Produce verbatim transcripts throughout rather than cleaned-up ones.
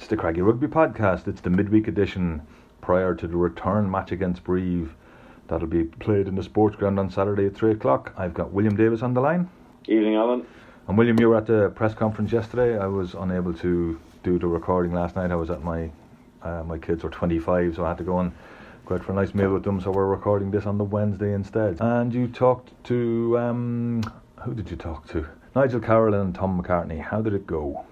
It's the Craggy Rugby podcast. It's the midweek edition prior to the return match against Brive. That'll be played in the sports ground on Saturday at three o'clock. I've got William Davis on the line. Evening, Alan. And William, you were at the press conference yesterday. I was unable to do the recording last night. I was at my, uh, my kids were twenty-five, so I had to go and go out for a nice meal with them, so we're recording this on the Wednesday instead. And you talked to, um, who did you talk to? Nigel Carroll and Tom McCartney. How did it go?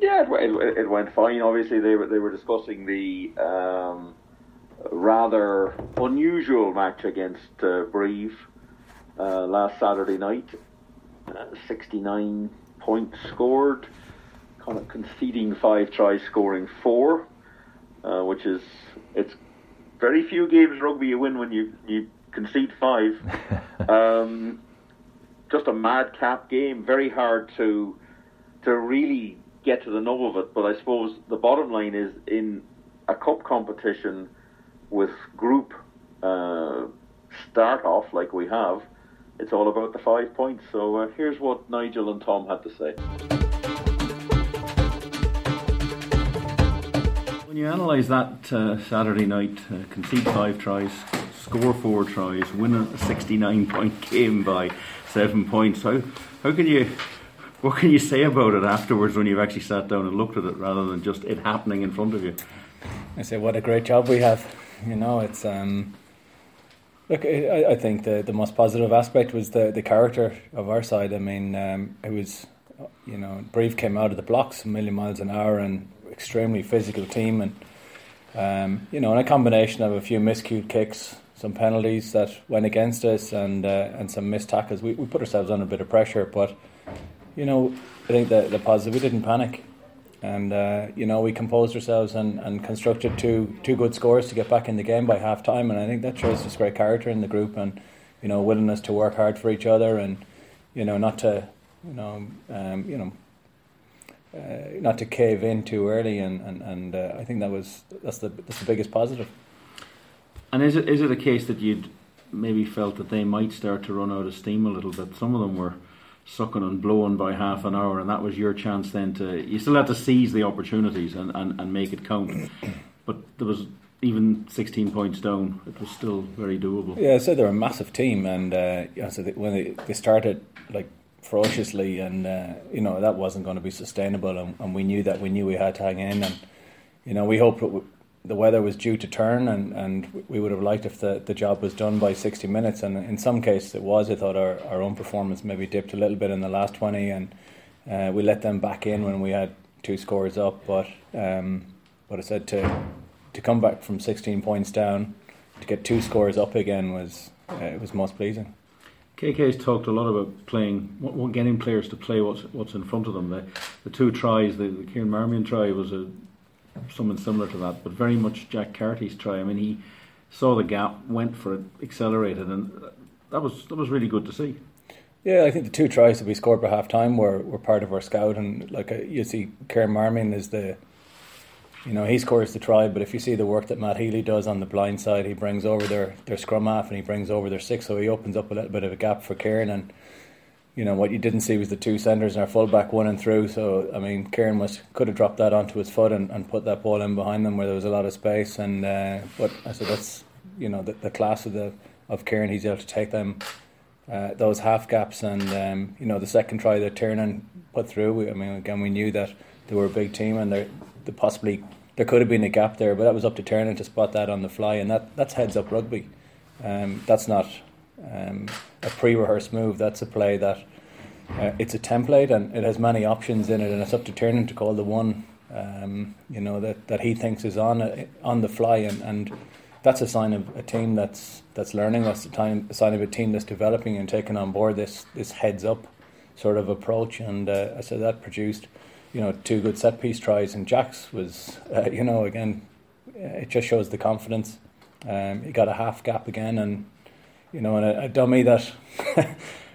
Yeah, it, it, it went fine. Obviously, they were they were discussing the um, rather unusual match against uh, Brive uh, last Saturday night. Uh, sixty-nine points scored, kind of conceding five tries, scoring four, uh, which is it's very few games in rugby you win when you you concede five. um, just a madcap game, very hard to to really get to the nub of it, but I suppose the bottom line is in a cup competition with group uh, start off like we have, it's all about the five points. So uh, here's what Nigel and Tom had to say. When you analyse that uh, Saturday night, uh, concede five tries, score four tries, win a sixty-nine point game by seven points, how how can you? What can you say about it afterwards when you've actually sat down and looked at it rather than just it happening in front of you? I say, what a great job we have. You know, it's... Um, look, I, I think the, the most positive aspect was the, the character of our side. I mean, um, it was, you know, Brive came out of the blocks a million miles an hour and extremely physical team. And, um, you know, and a combination of a few miscued kicks, some penalties that went against us and uh, and some missed tackles. We, we put ourselves under a bit of pressure, but... You know, I think the, the positive, we didn't panic. And, uh, you know, we composed ourselves and, and constructed two two good scores to get back in the game by half-time. And I think that shows this great character in the group and, you know, willingness to work hard for each other and, you know, not to, you know, um, you know, uh, not to cave in too early. And, and, and uh, I think that was that's the that's the biggest positive. And is it is it a case that you'd maybe felt that they might start to run out of steam a little bit? Some of them were sucking and blowing by half an hour, and that was your chance then to... You still had to seize the opportunities and, and, and make it count. But there was, even sixteen points down, it was still very doable. Yeah, so they're a massive team, and uh, yeah, so they, when they, they started like ferociously, and uh, you know that wasn't going to be sustainable, and, and we knew that we knew we had to hang in, and you know we hoped it, the weather was due to turn, and, and we would have liked if the, the job was done by sixty minutes, and in some cases it was. I thought our, our own performance maybe dipped a little bit in the last twenty, and uh, we let them back in when we had two scores up, but um, but I said to to come back from sixteen points down to get two scores up again was uh, it was most pleasing. K K's talked a lot about playing, what, what getting players to play what's what's in front of them. The, the two tries, the, the Kieran Marmion try was a something similar to that, but very much Jack Carty's try. I mean, he saw the gap, went for it, accelerated, and that was that was really good to see. Yeah, I think the two tries that we scored by half time were, were part of our scout, and like uh, you see, Kieran Marmion is the, you know, he scores the try, but if you see the work that Matt Healy does on the blind side, he brings over their, their scrum half and he brings over their six, so he opens up a little bit of a gap for Kieran. And you know, what you didn't see was the two centres and our fullback one and through. So, I mean, Kieran was, could have dropped that onto his foot and, and put that ball in behind them where there was a lot of space. And uh, but I said that's, you know, the, the class of the of Kieran. He's able to take them, uh, those half gaps. And, um, you know, the second try that Tiernan put through, we, I mean, again, we knew that they were a big team and there the possibly there could have been a gap there, but that was up to Tiernan to spot that on the fly. And that, that's heads-up rugby. Um, that's not... Um, a pre-rehearsed move. That's a play that uh, it's a template and it has many options in it, and it's up to Tiernan to call the one um, you know that, that he thinks is on uh, on the fly, and, and that's a sign of a team that's that's learning. That's a, time, a sign of a team that's developing and taking on board this this heads up sort of approach. And uh, so that produced you know two good set piece tries, and Jack's was uh, you know again it just shows the confidence. Um, he got a half gap again, and You know, and a, a dummy that,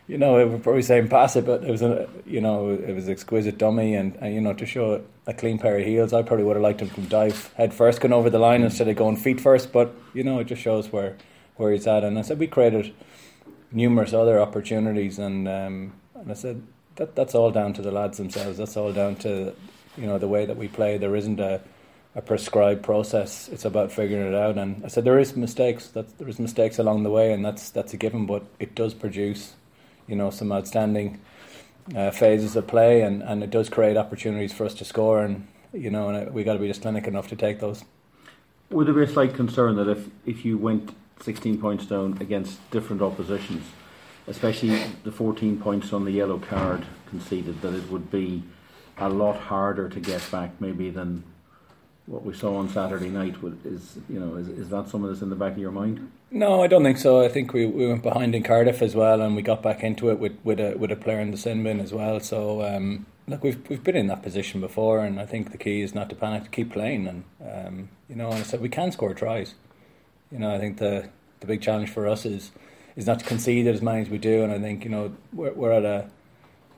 you know, it would probably say impassive, but it was, a, you know, it was an exquisite dummy. And, and, you know, to show a clean pair of heels, I probably would have liked him to dive head first, going over the line instead of going feet first. But, you know, it just shows where, where he's at. And I said, we created numerous other opportunities. And um, and I said, that that's all down to the lads themselves. That's all down to you know, the way that we play, there isn't a, a prescribed process. It's about figuring it out. And I said there is mistakes. That there is mistakes along the way, and that's that's a given. But it does produce, you know, some outstanding uh, phases of play, and, and it does create opportunities for us to score. And you know, and we got to be just clinic enough to take those. Would there be a slight concern that if, if you went sixteen points down against different oppositions, especially the fourteen points on the yellow card conceded, that it would be a lot harder to get back maybe than what we saw on Saturday night? Is, you know, is, is that something that's in the back of your mind? No, I don't think so. I think we, we went behind in Cardiff as well, and we got back into it with, with a with a player in the sin bin as well. So um, look, we've we've been in that position before, and I think the key is not to panic, to keep playing, and um, you know, and I said we can score tries. You know, I think the the big challenge for us is is not to concede as many as we do, and I think, you know, we're, we're at a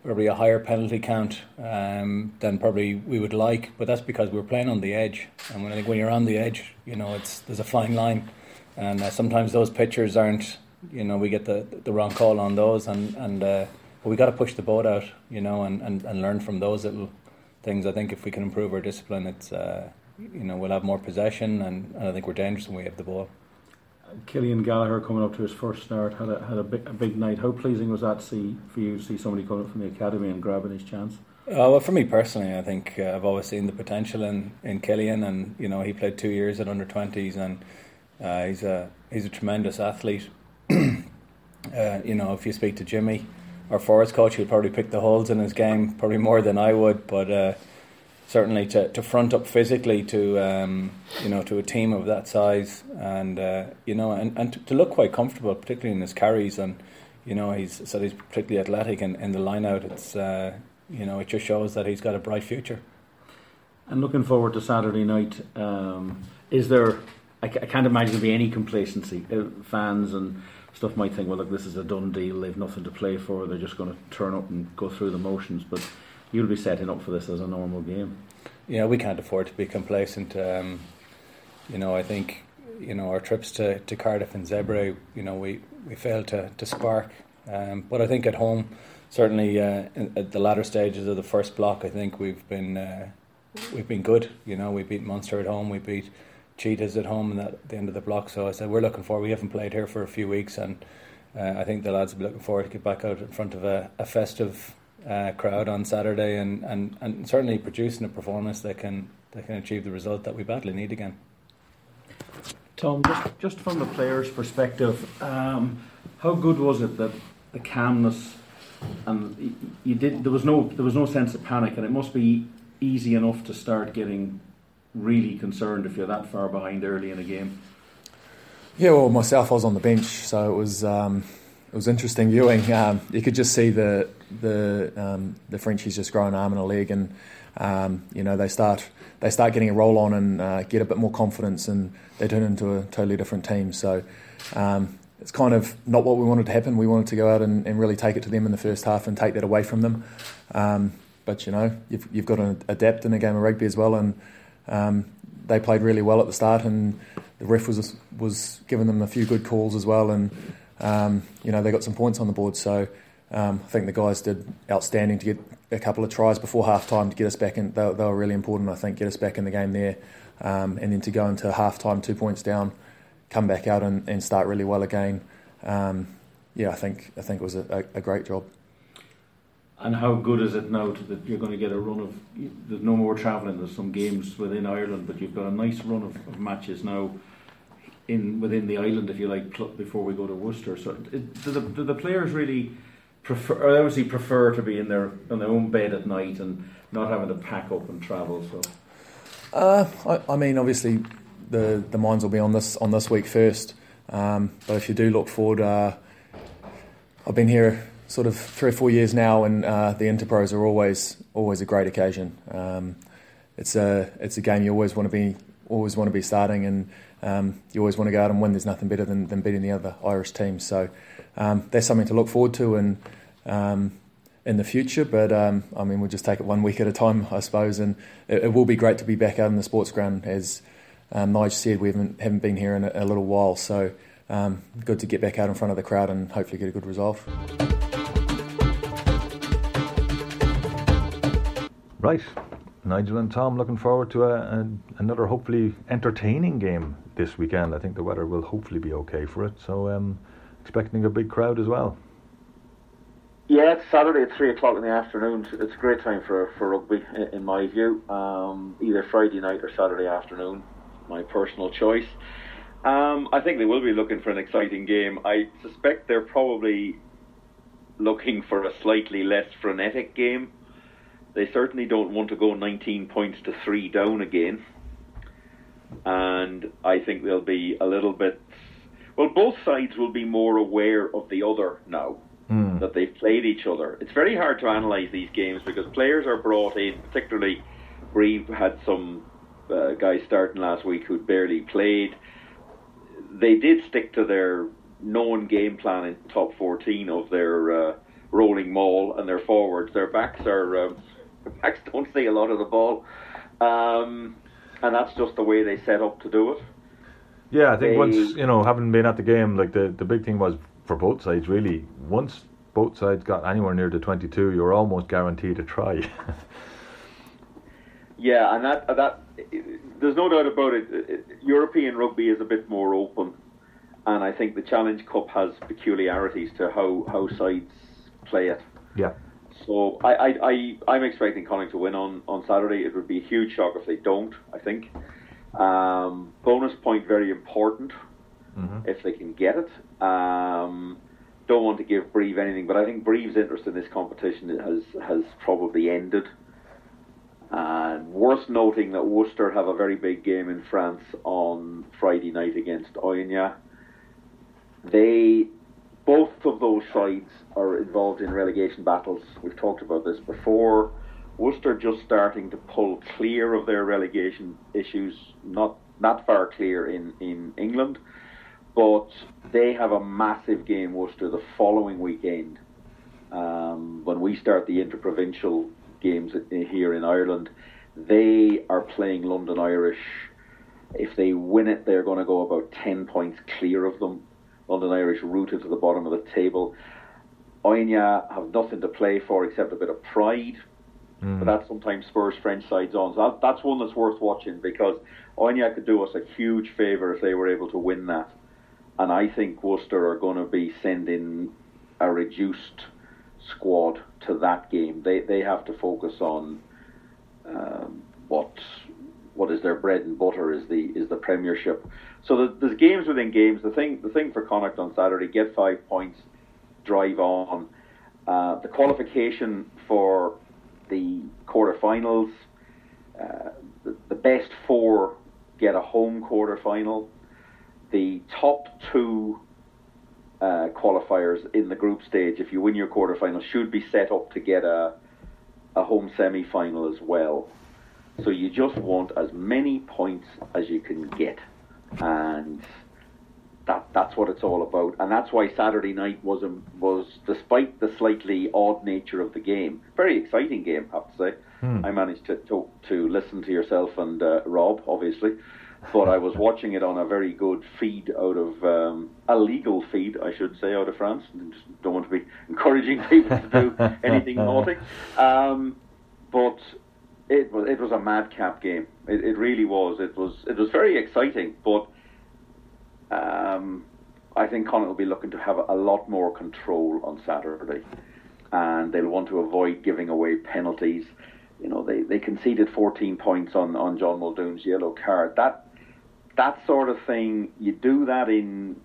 probably a higher penalty count um, than probably we would like, but that's because we're playing on the edge, and when I think when you're on the edge, you know, it's there's a fine line, and uh, sometimes those pitchers aren't, you know, we get the the wrong call on those, and and uh, but we got to push the boat out, you know, and, and, and learn from those little things. I think if we can improve our discipline, it's uh, you know, we'll have more possession, and, and I think we're dangerous when we have the ball. Killian Gallagher coming up to his first start, had a had a big, a big night. How pleasing was that see for you to see somebody coming up from the academy and grabbing his chance? Uh, well, for me personally, I think uh, I've always seen the potential in, in Killian, and you know, he played two years at under twenties, and uh, he's a he's a tremendous athlete. uh, you know, if you speak to Jimmy, our forwards coach, he'll probably pick the holes in his game probably more than I would, but. Uh, Certainly, to, to front up physically to um, you know, to a team of that size, and uh, you know, and, and to, to look quite comfortable, particularly in his carries, and you know, he's so he's particularly athletic in, in the line out. It's uh, you know, it just shows that he's got a bright future. And looking forward to Saturday night, um, is there? I, c- I can't imagine there be any complacency. Fans and stuff might think, well, look, this is a done deal. They've nothing to play for. They're just going to turn up and go through the motions, but. You'll be setting up for this as a normal game. Yeah, we can't afford to be complacent. Um, you know, I think, you know, our trips to, to Cardiff and Zebre, you know, we, we failed to, to spark. Um, but I think at home, certainly uh, in, at the latter stages of the first block, I think we've been uh, we've been good. You know, we beat Munster at home, we beat Cheetahs at home at the end of the block. So I said, we're looking forward. We haven't played here for a few weeks, and uh, I think the lads will be looking forward to get back out in front of a, a festive Uh, crowd on Saturday, and, and, and certainly producing a performance that can that can achieve the result that we badly need again. Tom, just, just from the players' perspective, um, how good was it that the calmness and you did there was no there was no sense of panic, and it must be easy enough to start getting really concerned if you're that far behind early in a game. Yeah, well, myself, I was on the bench, so it was. Um, It was interesting viewing. Um, you could just see the the um, the Frenchies just grow an arm and a leg, and um, you know, they start they start getting a roll on and uh, get a bit more confidence, and they turn into a totally different team. So um, it's kind of not what we wanted to happen. We wanted to go out and, and really take it to them in the first half and take that away from them. Um, but you know, you've you've got to adapt in a game of rugby as well, and um, they played really well at the start, and the ref was was giving them a few good calls as well, and. Um, you know, they got some points on the board, so um, I think the guys did outstanding to get a couple of tries before half time to get us back in. They, they were really important, I think, get us back in the game there, um, and then to go into half time two points down, come back out and, and start really well again. Um, yeah, I think I think it was a, a great job. And how good is it now that you're going to get a run of? There's no more travelling. There's some games within Ireland, but you've got a nice run of, of matches now. In within the island, if you like, before we go to Worcester. So, do the, do the players really prefer? Or obviously, prefer to be in their on their own bed at night and not having to pack up and travel. So, uh, I, I mean, obviously, the the minds will be on this on this week first. Um, but if you do look forward, uh, I've been here sort of three or four years now, and uh, the Interpros are always always a great occasion. Um, it's a it's a game you always want to be always want to be starting and. Um, you always want to go out and win. There's nothing better than, than beating the other Irish teams. So um, that's something to look forward to in, um, in the future. But, um, I mean, we'll just take it one week at a time, I suppose. And it, it will be great to be back out in the sports ground. As um, Nigel said, we haven't, haven't been here in a, a little while. So um, good to get back out in front of the crowd and hopefully get a good result. Right. Nigel and Tom, looking forward to a, a, another hopefully entertaining game this weekend. I think the weather will hopefully be okay for it, so um, expecting a big crowd as well. Yeah, it's Saturday at three o'clock in the afternoon. It's a great time for, for rugby, in my view. Um, either Friday night or Saturday afternoon, my personal choice. Um, I think they will be looking for an exciting game. I suspect they're probably looking for a slightly less frenetic game. They certainly don't want to go nineteen points to three down again. And I think they'll be a little bit... Well, both sides will be more aware of the other now, mm. that they've played each other. It's very hard to analyse these games because players are brought in, particularly Brive had some uh, guys starting last week who'd barely played. They did stick to their known game plan in top fourteen of their... Uh, rolling maul, and their forwards, their backs are um, their backs don't see a lot of the ball, um, and that's just the way they set up to do it. Yeah, I think they, once you know, having been at the game, like the, the big thing was for both sides really. Once both sides got anywhere near the twenty-two, you were almost guaranteed a try. Yeah, and that that there's no doubt about it. European rugby is a bit more open, and I think the Challenge Cup has peculiarities to how how sides play it. Yeah. So I, I, I, I'm expecting Connacht to win on, on Saturday. It would be a huge shock if they don't, I think. Um, bonus point very important mm-hmm. if they can get it. Um, don't want to give Brive anything, but I think Brive's interest in this competition has, has probably ended. And worth noting that Worcester have a very big game in France on Friday night against Oyonnax. They... Both of those sides are involved in relegation battles. We've talked about this before. Worcester just starting to pull clear of their relegation issues, not not far clear in, in England, but they have a massive game, Worcester, the following weekend um, when we start the interprovincial games here in Ireland. They are playing London Irish. If they win it, they're going to go about ten points clear of them. London Irish rooted to the bottom of the table. Oyonnax have nothing to play for except a bit of pride, mm. but that sometimes spurs French sides on. So that, that's one that's worth watching because Oyonnax could do us a huge favour if they were able to win that. And I think Worcester are going to be sending a reduced squad to that game. They they have to focus on um, what what is their bread and butter is the is the Premiership. So there's games within games. The thing the thing for Connacht on Saturday, get five points, drive on. Uh, the qualification for the quarterfinals, uh, the, the best four get a home quarterfinal. The top two uh, qualifiers in the group stage, if you win your quarterfinal, should be set up to get a, a home semi-final as well. So you just want as many points as you can get. And that that's what it's all about, and that's why Saturday night was a, was despite the slightly odd nature of the game, very exciting game, I have to say. Hmm. I managed to, to to listen to yourself and uh, Rob, obviously, but I was watching it on a very good feed out of um, a legal feed, I should say, out of France. I just don't want to be encouraging people to do anything naughty, um, but. It was it was a madcap game. It it really was. It was it was very exciting, but um, I think Connacht will be looking to have a lot more control on Saturday, and they'll want to avoid giving away penalties. You know, they, they conceded fourteen points on, on John Muldoon's yellow card. That that sort of thing, you do that in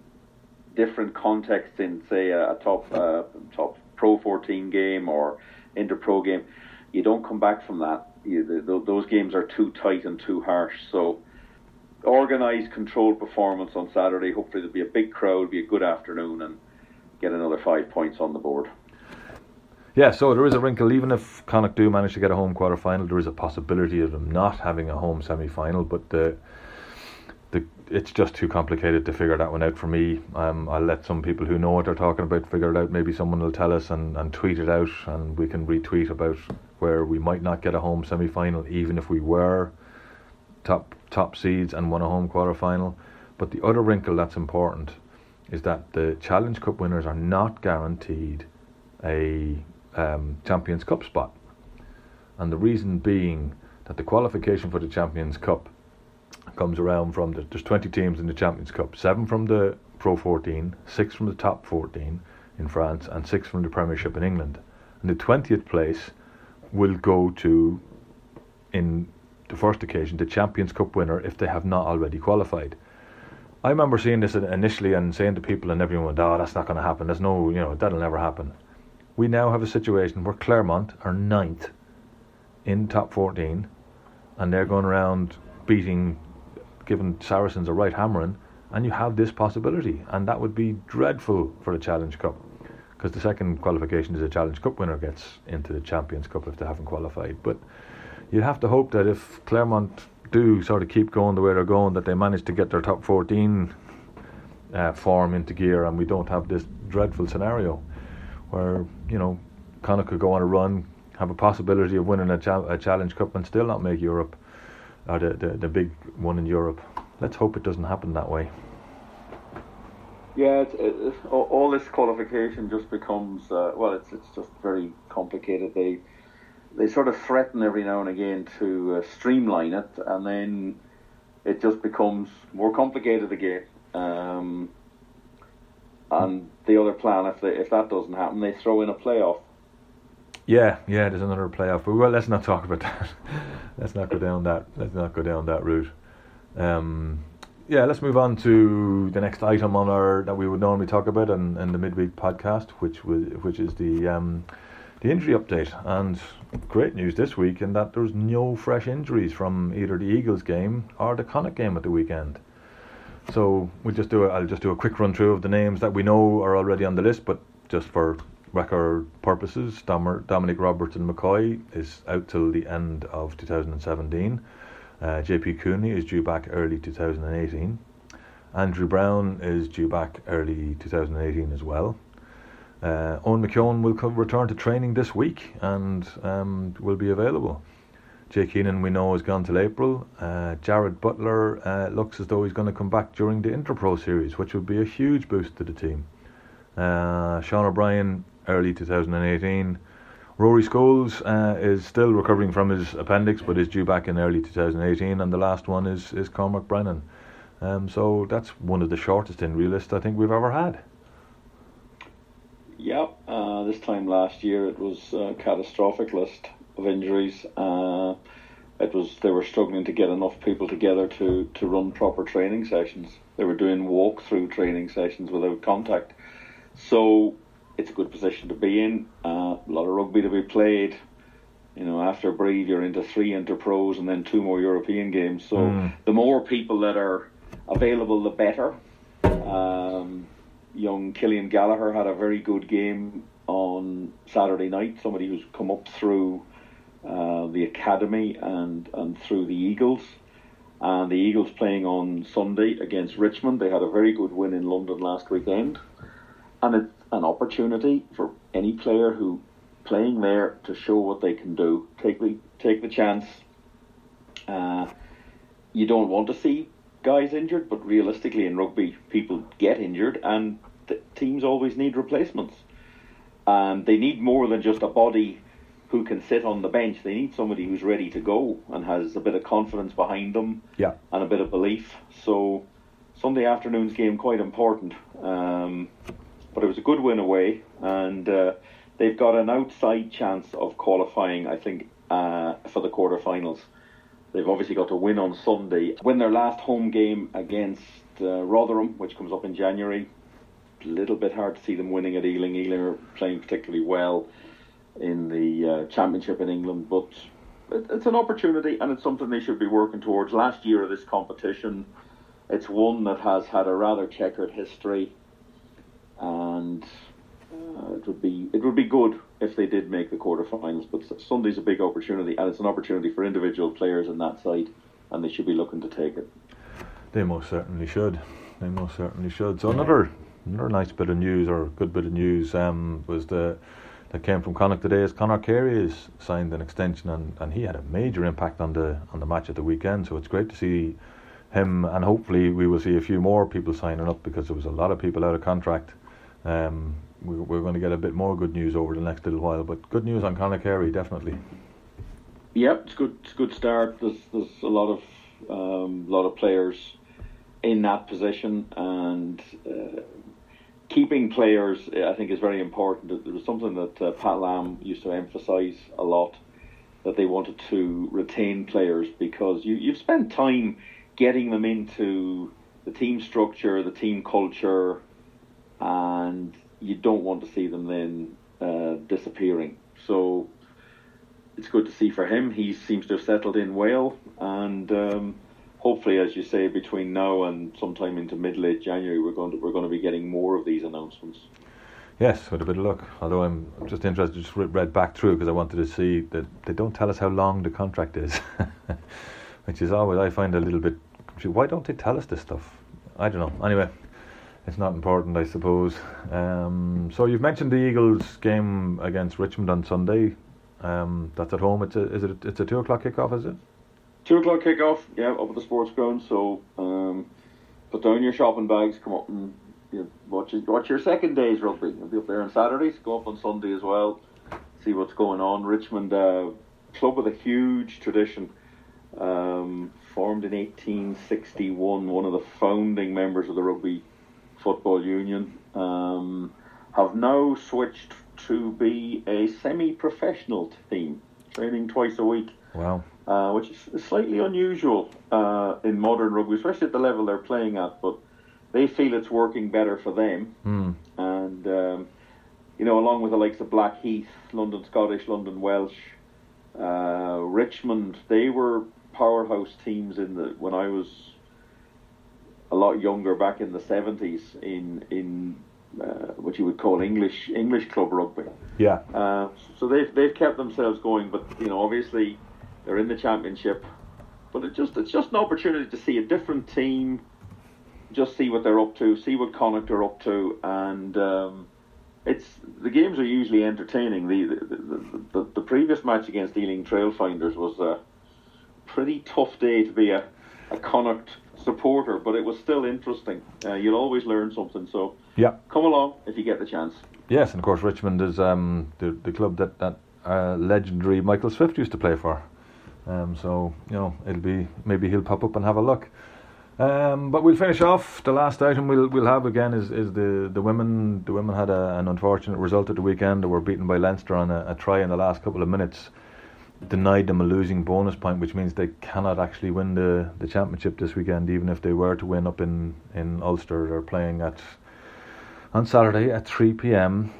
different contexts in say a, a top uh, top Pro fourteen game or Inter Pro game. You don't come back from that. You, the, the, those games are too tight and too harsh. So, organised, controlled performance on Saturday. Hopefully there'll be a big crowd, be a good afternoon, and get another five points on the board. Yeah, so there is a wrinkle. Even if Connacht do manage to get a home quarterfinal, there is a possibility of them not having a home semi-final. But the, the it's just too complicated to figure that one out for me. Um, I'll let some people who know what they're talking about figure it out. Maybe someone will tell us and, and tweet it out, and we can retweet about where we might not get a home semi-final even if we were top top seeds and won a home quarter-final. But the other wrinkle that's important is that the Challenge Cup winners are not guaranteed a um, Champions Cup spot. And the reason being that the qualification for the Champions Cup comes around from the, there's twenty teams in the Champions Cup, seven from the Pro fourteen, six from the top fourteen in France, and six from the Premiership in England. And the twentieth place will go to, in the first occasion, the Champions Cup winner if they have not already qualified. I remember seeing this initially and saying to people and everyone, oh, that's not going to happen. There's no, you know, that'll never happen. We now have a situation where Claremont are ninth in top fourteen, and they're going around beating, giving Saracens a right hammering, and you have this possibility, and that would be dreadful for the Challenge Cup, because the second qualification is a Challenge Cup winner gets into the Champions Cup if they haven't qualified. But you'd have to hope that if Claremont do sort of keep going the way they're going, that they manage to get their top fourteen uh, form into gear, and we don't have this dreadful scenario where, you know, Connacht could go on a run, have a possibility of winning a, cha- a Challenge Cup and still not make Europe, or the, the, the big one in Europe. Let's hope it doesn't happen that way. Yeah, it's, it's, all this qualification just becomes, uh, well, it's it's just very complicated. They they sort of threaten every now and again to uh, streamline it, and then it just becomes more complicated again. Um, and the other plan, if they, if that doesn't happen, they throw in a playoff. Yeah, yeah, there's another playoff. But well, let's not talk about that. let's not go down that. Let's not go down that route. Um, yeah, let's move on to the next item on our that we would normally talk about in, in the midweek podcast, which was which is the um, the injury update. And great news this week in that there's no fresh injuries from either the Eagles game or the Connacht game at the weekend. So we'll just do a, I'll just do a quick run through of the names that we know are already on the list, but just for record purposes, Dom- Dominic Robertson-McCoy is out till the end of two thousand seventeen. Uh, J P Cooney is due back early two thousand eighteen. Andrew Brown is due back early two thousand eighteen as well. Uh, Owen McKeown will co- return to training this week and um, will be available. Jake Heenan, we know, is gone till April. Uh, Jared Butler uh, looks as though he's going to come back during the Interpro series, which would be a huge boost to the team. Uh, Sean O'Brien, early two thousand eighteen. Rory Scholes uh, is still recovering from his appendix, but is due back in early two thousand eighteen. And the last one is, is Cormac Brennan. Um, so that's one of the shortest injury lists I think we've ever had. Yep. Uh, this time last year it was a catastrophic list of injuries. Uh, it was they were struggling to get enough people together to, to run proper training sessions. They were doing walk-through training sessions without contact. So it's a good position to be in. Uh, a lot of rugby to be played. You know, after Brive, you're into three Interpros and then two more European games. So mm. the more people that are available, the better. Um, young Killian Gallagher had a very good game on Saturday night. Somebody who's come up through uh, the academy and, and through the Eagles. And the Eagles playing on Sunday against Richmond. They had a very good win in London last weekend. And it's an opportunity for any player who playing there to show what they can do. Take the take the chance. Uh, you don't want to see guys injured, but realistically in rugby, people get injured, and th- teams always need replacements. Um, they need more than just a body who can sit on the bench. They need somebody who's ready to go and has a bit of confidence behind them, yeah, and a bit of belief. So Sunday afternoon's game quite important. Um, But it was a good win away, and uh, they've got an outside chance of qualifying, I think, uh, for the quarterfinals. They've obviously got to win on Sunday. Win their last home game against uh, Rotherham, which comes up in January. A little bit hard to see them winning at Ealing. Ealing are playing particularly well in the uh, Championship in England, but it, it's an opportunity, and it's something they should be working towards. Last year of this competition, it's one that has had a rather checkered history. And uh, it would be it would be good if they did make the quarterfinals. But Sunday's a big opportunity, and it's an opportunity for individual players on that side, and they should be looking to take it. They most certainly should. They most certainly should. So another another nice bit of news, or good bit of news, um, was the that came from Connacht today. Is Conor Carey has signed an extension, and, and he had a major impact on the on the match at the weekend. So it's great to see him, and hopefully we will see a few more people signing up, because there was a lot of people out of contract. Um, we, we're going to get a bit more good news over the next little while, but good news on Conor Carey, definitely. Yep, it's good. It's a good start. There's there's a lot of um, lot of players in that position, and uh, keeping players, I think, is very important. There was something that uh, Pat Lam used to emphasise a lot, that they wanted to retain players because you you've spent time getting them into the team structure, the team culture, and you don't want to see them then uh, disappearing. So it's good to see for him. He seems to have settled in well, and um, hopefully, as you say, between now and sometime into mid late January, we're going to we're going to be getting more of these announcements. Yes, with a bit of luck. Although I'm just interested, just read back through because I wanted to see that they don't tell us how long the contract is, which is always I find a little bit. Why don't they tell us this stuff? I don't know. Anyway, it's not important, I suppose. Um, so you've mentioned the Eagles game against Richmond on Sunday. Um, that's at home. It's a is it? A, it's a two o'clock kickoff, is it? Two o'clock kickoff. Yeah, up at the sports ground. So um, put down your shopping bags. Come up and. You watch, watch your second day's rugby. You'll be up there on Saturdays, go up on Sunday as well, see what's going on. Richmond, uh, club with a huge tradition, um, formed in eighteen sixty-one, one of the founding members of the Rugby Football Union, um, have now switched to be a semi-professional team, training twice a week. Wow. Uh, which is slightly unusual uh, in modern rugby, especially at the level they're playing at, but they feel it's working better for them. Mm. And, um, you know, along with the likes of Blackheath, London Scottish, London Welsh, uh, Richmond, they were powerhouse teams in the when I was a lot younger back in the seventies in in uh, what you would call English English club rugby. Yeah. Uh, so they've they've kept themselves going, but you know, obviously they're in the championship. But it just it's just an opportunity to see a different team. Just see what they're up to, see what Connacht are up to, and um, it's the games are usually entertaining. The the, the, the, the previous match against Ealing Trailfinders was a pretty tough day to be a, a Connacht supporter, but it was still interesting. Uh, you'll always learn something, so yeah, come along if you get the chance. Yes, and of course Richmond is um, the, the club that, that uh, legendary Michael Swift used to play for, um, so you know it'll be maybe he'll pop up and have a look. Um, but we'll finish off. The last item we'll we'll have again is, is the, the women. The women had a, an unfortunate result at the weekend. They were beaten by Leinster on a, a try in the last couple of minutes, denied them a losing bonus point, which means they cannot actually win the, the championship this weekend, even if they were to win up in, in Ulster. They're playing at on Saturday at three p.m,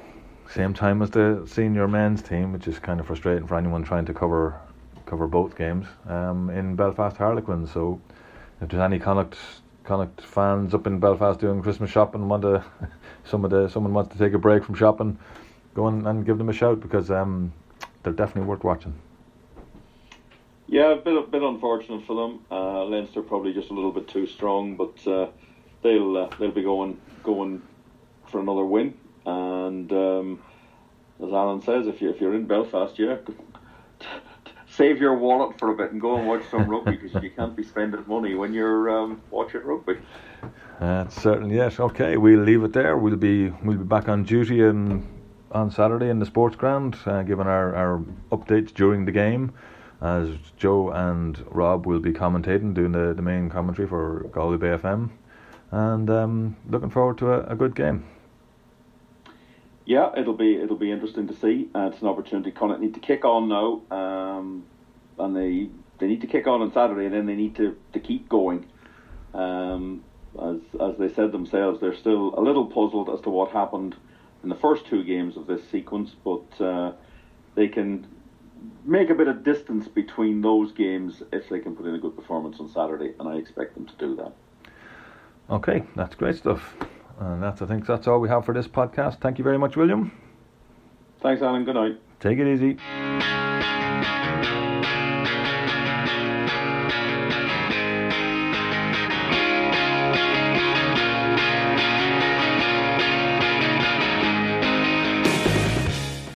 same time as the senior men's team, which is kind of frustrating for anyone trying to cover cover both games um, in Belfast Harlequins. So if there's any Connacht Connacht fans up in Belfast doing Christmas shopping, want to some of the someone wants to take a break from shopping, go in and give them a shout because um, they're definitely worth watching. Yeah, a bit a bit unfortunate for them. Uh, Leinster probably just a little bit too strong, but uh, they'll uh, they'll be going going for another win. And um, as Alan says, if you if you're in Belfast, yeah. Save your wallet for a bit and go and watch some rugby because you can't be spending money when you're um, watching rugby. That's uh, certainly yes. Okay, we'll leave it there. We'll be we'll be back on duty in, on Saturday in the sports ground, uh, giving our, our updates during the game, as Joe and Rob will be commentating, doing the, the main commentary for Galway Bay F M, and um, looking forward to a, a good game. Yeah, it'll be it'll be interesting to see. Uh, it's an opportunity. Connacht need to kick on now, um, and they they need to kick on on Saturday, and then they need to, to keep going. Um, as as they said themselves, they're still a little puzzled as to what happened in the first two games of this sequence, but uh, they can make a bit of distance between those games if they can put in a good performance on Saturday, and I expect them to do that. Okay, that's great stuff. And that's, I think that's all we have for this podcast. Thank you very much, William. Thanks, Alan. Good night. Take it easy.